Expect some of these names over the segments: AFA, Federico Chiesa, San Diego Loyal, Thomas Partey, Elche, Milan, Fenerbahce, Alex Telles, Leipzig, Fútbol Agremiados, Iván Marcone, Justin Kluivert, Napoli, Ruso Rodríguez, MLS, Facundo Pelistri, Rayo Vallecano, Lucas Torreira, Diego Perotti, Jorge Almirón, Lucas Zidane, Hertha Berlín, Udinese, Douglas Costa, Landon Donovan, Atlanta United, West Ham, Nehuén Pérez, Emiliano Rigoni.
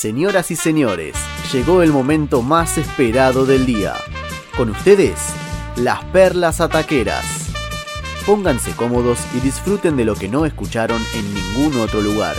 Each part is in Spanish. Señoras y señores, llegó el momento más esperado del día. Con ustedes, las perlas ataqueras. Pónganse cómodos y disfruten de lo que no escucharon en ningún otro lugar.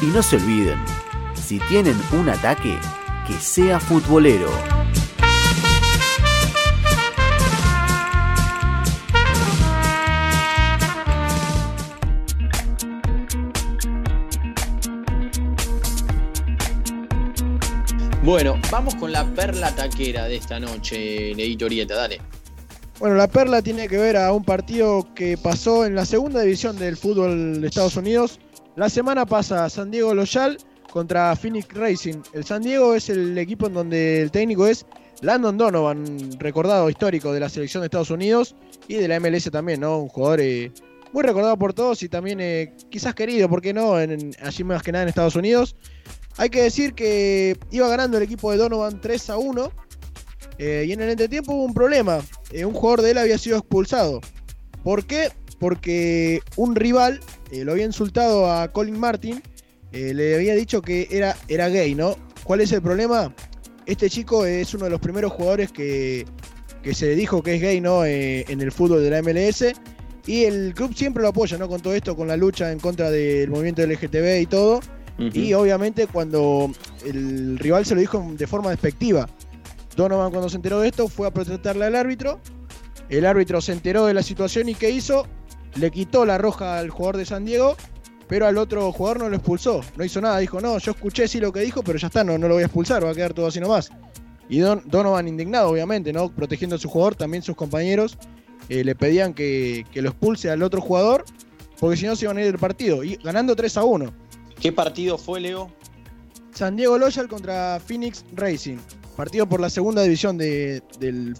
Y no se olviden, si tienen un ataque, que sea futbolero. Bueno, vamos con la perla taquera de esta noche, Leito Orieta, dale. Bueno, la perla tiene que ver a un partido que pasó en la segunda división del fútbol de Estados Unidos. La semana pasada, San Diego Loyal contra Phoenix Rising. El San Diego es el equipo en donde el técnico es Landon Donovan, recordado histórico de la selección de Estados Unidos y de la MLS también, ¿no? Un jugador muy recordado por todos y también quizás querido, ¿por qué no? Allí más que nada en Estados Unidos. Hay que decir que iba ganando el equipo de Donovan 3-1 y en el entretiempo hubo un problema. Un jugador de él había sido expulsado. ¿Por qué? Porque un rival lo había insultado a Colin Martin, le había dicho que era gay, ¿no? ¿Cuál es el problema? Este chico es uno de los primeros jugadores que se dijo que es gay, ¿no? En el fútbol de la MLS, y el club siempre lo apoya, ¿no? Con todo esto, con la lucha en contra del movimiento LGTB y todo. Y obviamente cuando el rival se lo dijo de forma despectiva, Donovan, cuando se enteró de esto, fue a protestarle al árbitro. El árbitro se enteró de la situación y ¿qué hizo? Le quitó la roja al jugador de San Diego, pero al otro jugador no lo expulsó. No hizo nada, dijo, no, yo escuché sí lo que dijo, pero ya está, no lo voy a expulsar, va a quedar todo así nomás. Y Donovan indignado, obviamente, ¿no? Protegiendo a su jugador, también sus compañeros le pedían que lo expulse al otro jugador, porque si no se iban a ir del partido, y ganando 3-1. ¿Qué partido fue, Leo? San Diego Loyal contra Phoenix Rising. Partido por la segunda división del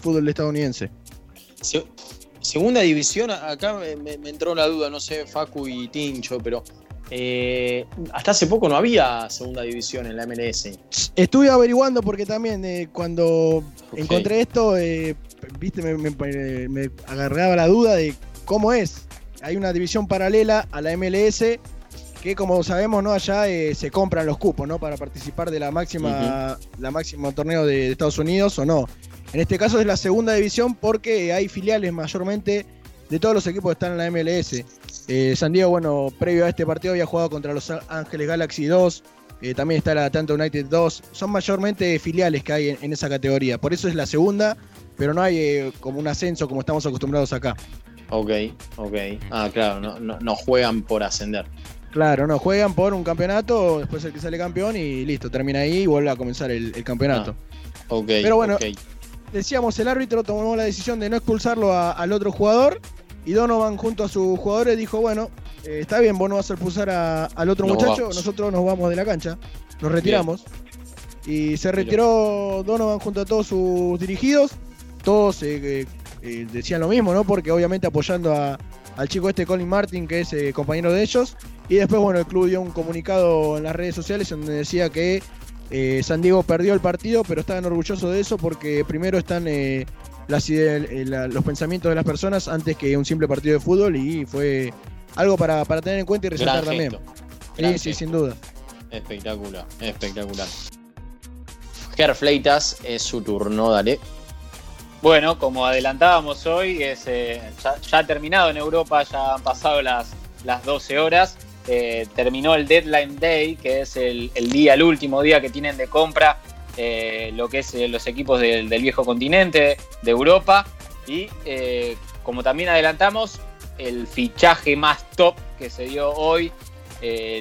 fútbol estadounidense. Segunda división, acá me entró la duda, no sé, Facu y Tincho, pero hasta hace poco no había segunda división en la MLS. Estuve averiguando porque también cuando encontré esto, viste, me agarraba la duda de cómo es. Hay una división paralela a la MLS, que como sabemos, ¿no? Allá se compran los cupos, ¿no? Para participar de la máxima torneo de Estados Unidos o no. En este caso es la segunda división porque hay filiales mayormente de todos los equipos que están en la MLS. San Diego, bueno, previo a este partido había jugado contra Los Ángeles Galaxy 2, también está la Atlanta United 2. Son mayormente filiales que hay en esa categoría. Por eso es la segunda, pero no hay como un ascenso como estamos acostumbrados acá. Ok. Ah, claro, no juegan por ascender. Claro, no, juegan por un campeonato, después el que sale campeón y listo, termina ahí y vuelve a comenzar el campeonato. Pero bueno, decíamos, el árbitro tomó la decisión de no expulsarlo al otro jugador y Donovan junto a sus jugadores dijo, bueno, está bien, vos no vas a expulsar al otro muchacho, nosotros nos vamos de la cancha, nos retiramos. Bien. Y se retiró Donovan junto a todos sus dirigidos, todos decían lo mismo, ¿no? Porque obviamente apoyando al chico este Colin Martin, que es compañero de ellos. Y después, bueno, el club dio un comunicado en las redes sociales donde decía que San Diego perdió el partido, pero estaban orgullosos de eso porque primero están los pensamientos de las personas antes que un simple partido de fútbol, y fue algo para tener en cuenta y resaltar también. Sí, sin duda. Espectacular. Gerfleitas, es su turno, dale. Bueno, como adelantábamos hoy, ya ha terminado en Europa, ya han pasado las 12 horas, terminó el Deadline Day, que es el último día que tienen de compra lo que es los equipos del viejo continente, de Europa, y como también adelantamos, el fichaje más top que se dio hoy,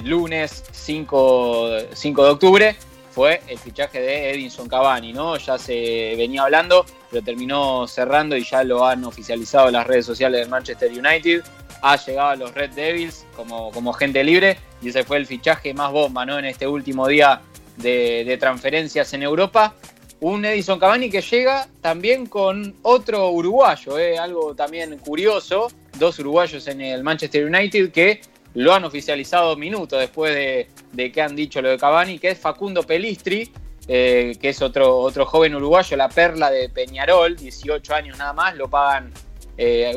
lunes 5 de octubre, fue el fichaje de Edinson Cavani, ¿no? Ya se venía hablando, pero terminó cerrando y ya lo han oficializado las redes sociales del Manchester United. Ha llegado a los Red Devils como gente libre y ese fue el fichaje más bomba, ¿no? En este último día de transferencias en Europa. Un Edinson Cavani que llega también con otro uruguayo, algo también curioso. Dos uruguayos en el Manchester United que lo han oficializado minutos después de que han dicho lo de Cavani, que es Facundo Pelistri, que es otro joven uruguayo, la perla de Peñarol, 18 años nada más, lo pagan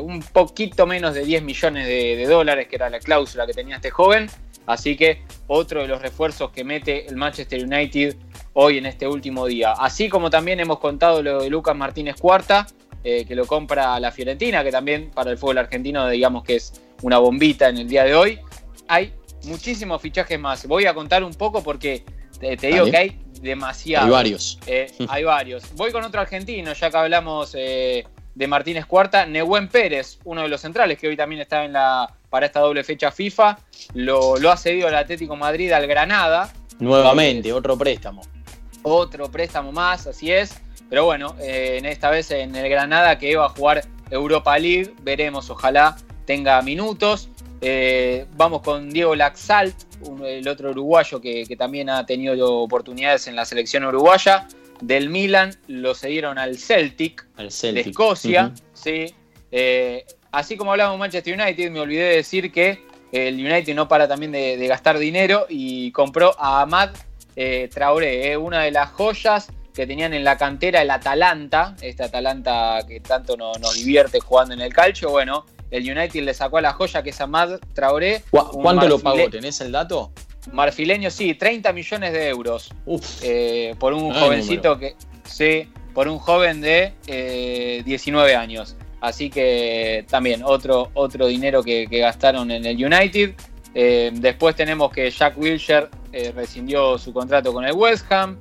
un poquito menos de 10 millones de dólares, que era la cláusula que tenía este joven, Así que otro de los refuerzos que mete el Manchester United hoy en este último día. Así como también hemos contado lo de Lucas Martínez Cuarta, que lo compra la Fiorentina, que también para el fútbol argentino digamos que es una bombita en el día de hoy. Hay muchísimos fichajes más. Voy a contar un poco porque te digo que hay demasiados. Hay varios. Hay varios. Voy con otro argentino, ya que hablamos de Martínez Cuarta. Nehuén Pérez, uno de los centrales que hoy también está en la para esta doble fecha FIFA. Lo ha cedido el Atlético Madrid al Granada. Nuevamente, otro préstamo. Otro préstamo más, así es. Pero bueno, esta vez en el Granada que va a jugar Europa League. Veremos, ojalá tenga minutos. Vamos con Diego Laxalt, el otro uruguayo que también ha tenido oportunidades en la selección uruguaya. Del Milan lo cedieron al Celtic. De Escocia. Uh-huh. Sí. Así como hablamos de Manchester United, me olvidé de decir que el United no para también de gastar dinero y compró a Amad Traoré, una de las joyas que tenían en la cantera el Atalanta, esta Atalanta que tanto nos divierte jugando en el calcio. Bueno, el United le sacó a la joya que es Amad Traoré. ¿Cuánto lo pagó? ¿Tenés el dato? Marfileño, sí, 30 millones de euros. Uf, por un jovencito que... Sí, por un joven de 19 años. Así que también otro dinero que gastaron en el United. Después tenemos que Jack Wilshere rescindió su contrato con el West Ham.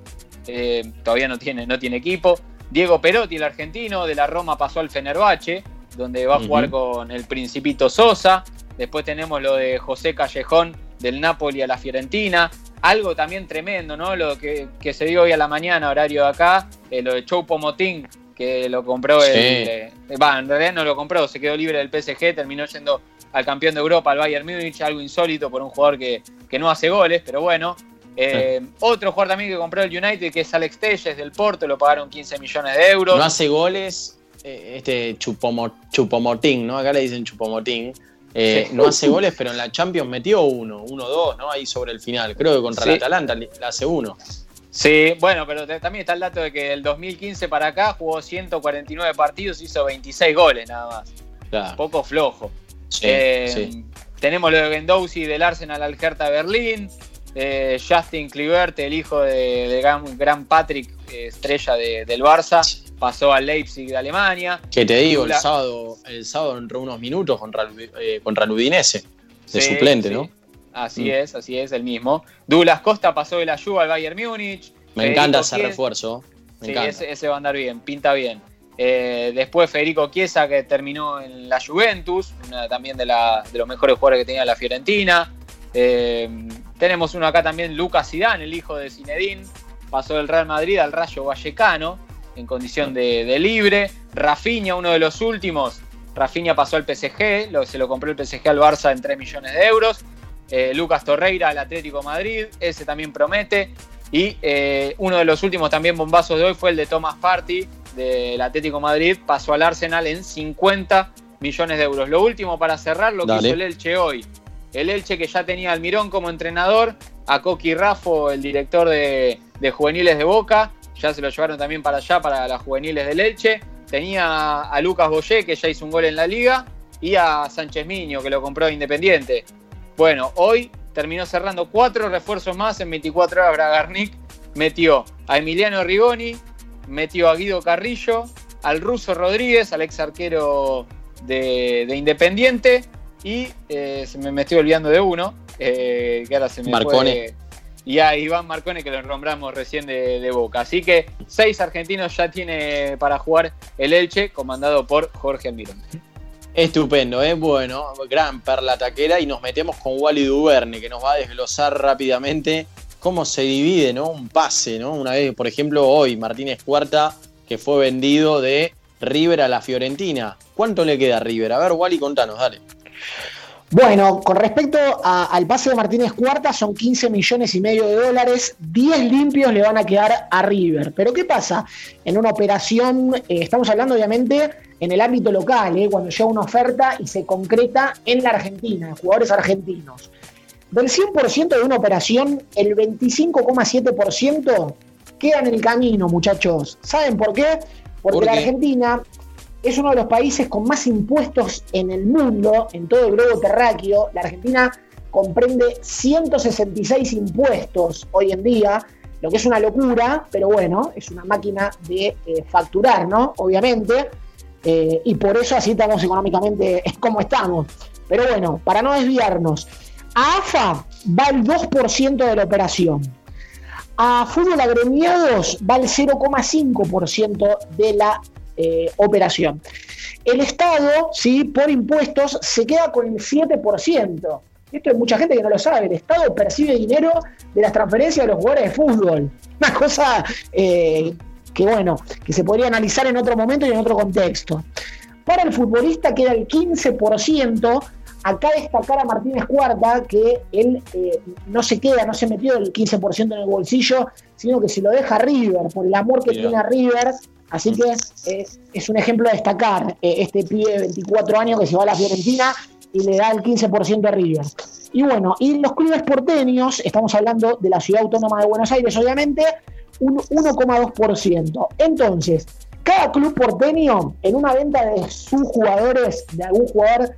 Todavía no tiene equipo. Diego Perotti, el argentino, de la Roma pasó al Fenerbahce, donde va a jugar con el Principito Sosa. Después tenemos lo de José Callejón, del Napoli a la Fiorentina. Algo también tremendo, ¿no? Lo que se dio hoy a la mañana, horario de acá, lo de Choupo-Moting, que lo compró en realidad no lo compró, se quedó libre del PSG, terminó yendo al campeón de Europa, al Bayern Múnich, algo insólito por un jugador que no hace goles, pero bueno. Otro jugador también que compró el United, que es Alex Telles del Porto, lo pagaron 15 millones de euros. No hace goles, Choupo-Moting, ¿no? Acá le dicen Choupo-Moting. No hace goles, pero en la Champions metió uno, dos, ¿no? Ahí sobre el final, creo que contra el Atalanta la hace uno. Sí, bueno, pero también está el dato de que del 2015 para acá jugó 149 partidos, hizo 26 goles nada más. Claro. Un poco flojo. Sí, sí. Tenemos lo de Guendouzi del Arsenal al Hertha Berlín. Justin Kluivert, el hijo de Gran Patrick, estrella del Barça, pasó al Leipzig de Alemania. Que te digo, el sábado entró unos minutos contra el Udinese, de suplente, sí. ¿No? Así es, el mismo. Douglas Costa pasó de la Juve al Bayern Múnich. Me encanta ese refuerzo. Me encanta. Ese va a andar bien, pinta bien. Después Federico Chiesa, que terminó en la Juventus, una también de los mejores jugadores que tenía la Fiorentina. Tenemos uno acá también, Lucas Zidane, el hijo de Zinedine, pasó del Real Madrid al Rayo Vallecano en condición de libre. Rafinha, uno de los últimos. Rafinha pasó al PSG, se lo compró el PSG al Barça en 3 millones de euros. Lucas Torreira al Atlético de Madrid, ese también promete. Y uno de los últimos también bombazos de hoy fue el de Thomas Partey del Atlético de Madrid, pasó al Arsenal en 50 millones de euros. Lo último para cerrar, lo que hizo el Elche hoy. El Elche que ya tenía a Almirón como entrenador, a Coqui Raffo, el director de juveniles de Boca, ya se lo llevaron también para allá, para las juveniles del Elche. Tenía a Lucas Boyé, que ya hizo un gol en la Liga, y a Sánchez Miño, que lo compró Independiente. Bueno, hoy terminó cerrando 4 refuerzos más en 24 horas. Bragarnik metió a Emiliano Rigoni, metió a Guido Carrillo, al Ruso Rodríguez, al ex arquero de Independiente. Y me estoy olvidando de uno, que ahora se me Marcone. Fue. Y a Iván Marcone, que lo nombramos recién de Boca. Así que 6 argentinos ya tiene para jugar el Elche, comandado por Jorge Almirón. Estupendo, bueno, gran perla taquera. Y nos metemos con Wally Duverne, que nos va a desglosar rápidamente cómo se divide, ¿no? Un pase, ¿no? Una vez, por ejemplo, hoy Martínez Cuarta, que fue vendido de River a la Fiorentina. ¿Cuánto le queda a River? A ver, Wally, contanos, dale. Bueno, con respecto al pase de Martínez Cuarta, son 15 millones y medio de dólares, 10 limpios le van a quedar a River. Pero ¿qué pasa? En una operación, estamos hablando obviamente en el ámbito local, cuando llega una oferta y se concreta en la Argentina, en jugadores argentinos. Del 100% de una operación, el 25,7% queda en el camino, muchachos. ¿Saben por qué? Porque la Argentina... es uno de los países con más impuestos en el mundo, en todo el globo terráqueo. La Argentina comprende 166 impuestos hoy en día, lo que es una locura, pero bueno, es una máquina de facturar, ¿no? Obviamente, y por eso así estamos económicamente como estamos. Pero bueno, para no desviarnos, a AFA va el 2% de la operación, a Fútbol Agremiados va el 0,5% de la operación. El Estado, ¿sí?, por impuestos se queda con el 7%. Esto hay mucha gente que no lo sabe. El Estado percibe dinero de las transferencias de los jugadores de fútbol. Una cosa que, bueno, que se podría analizar en otro momento y en otro contexto. Para el futbolista queda el 15%. Acá destacar a Martínez Cuarta, que él no se metió el 15% en el bolsillo, sino que se lo deja a River, por el amor que tiene a River. Así que es un ejemplo a destacar, este pibe de 24 años que se va a la Fiorentina y le da el 15% a River. Y bueno, y los clubes porteños, estamos hablando de la Ciudad Autónoma de Buenos Aires, obviamente, un 1,2%. Entonces, cada club porteño, en una venta de sus jugadores, de algún jugador,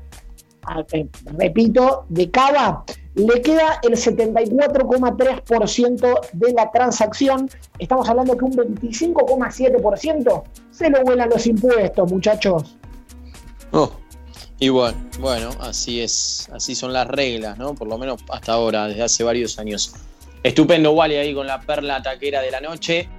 repito, de Cava, le queda el 74,3% de la transacción. Estamos hablando que un 25,7% se lo vuelan los impuestos, muchachos. Igual, bueno, así es. Así son las reglas, ¿no? Por lo menos hasta ahora, desde hace varios años. Estupendo, Wally, ahí con la perla taquera de la noche.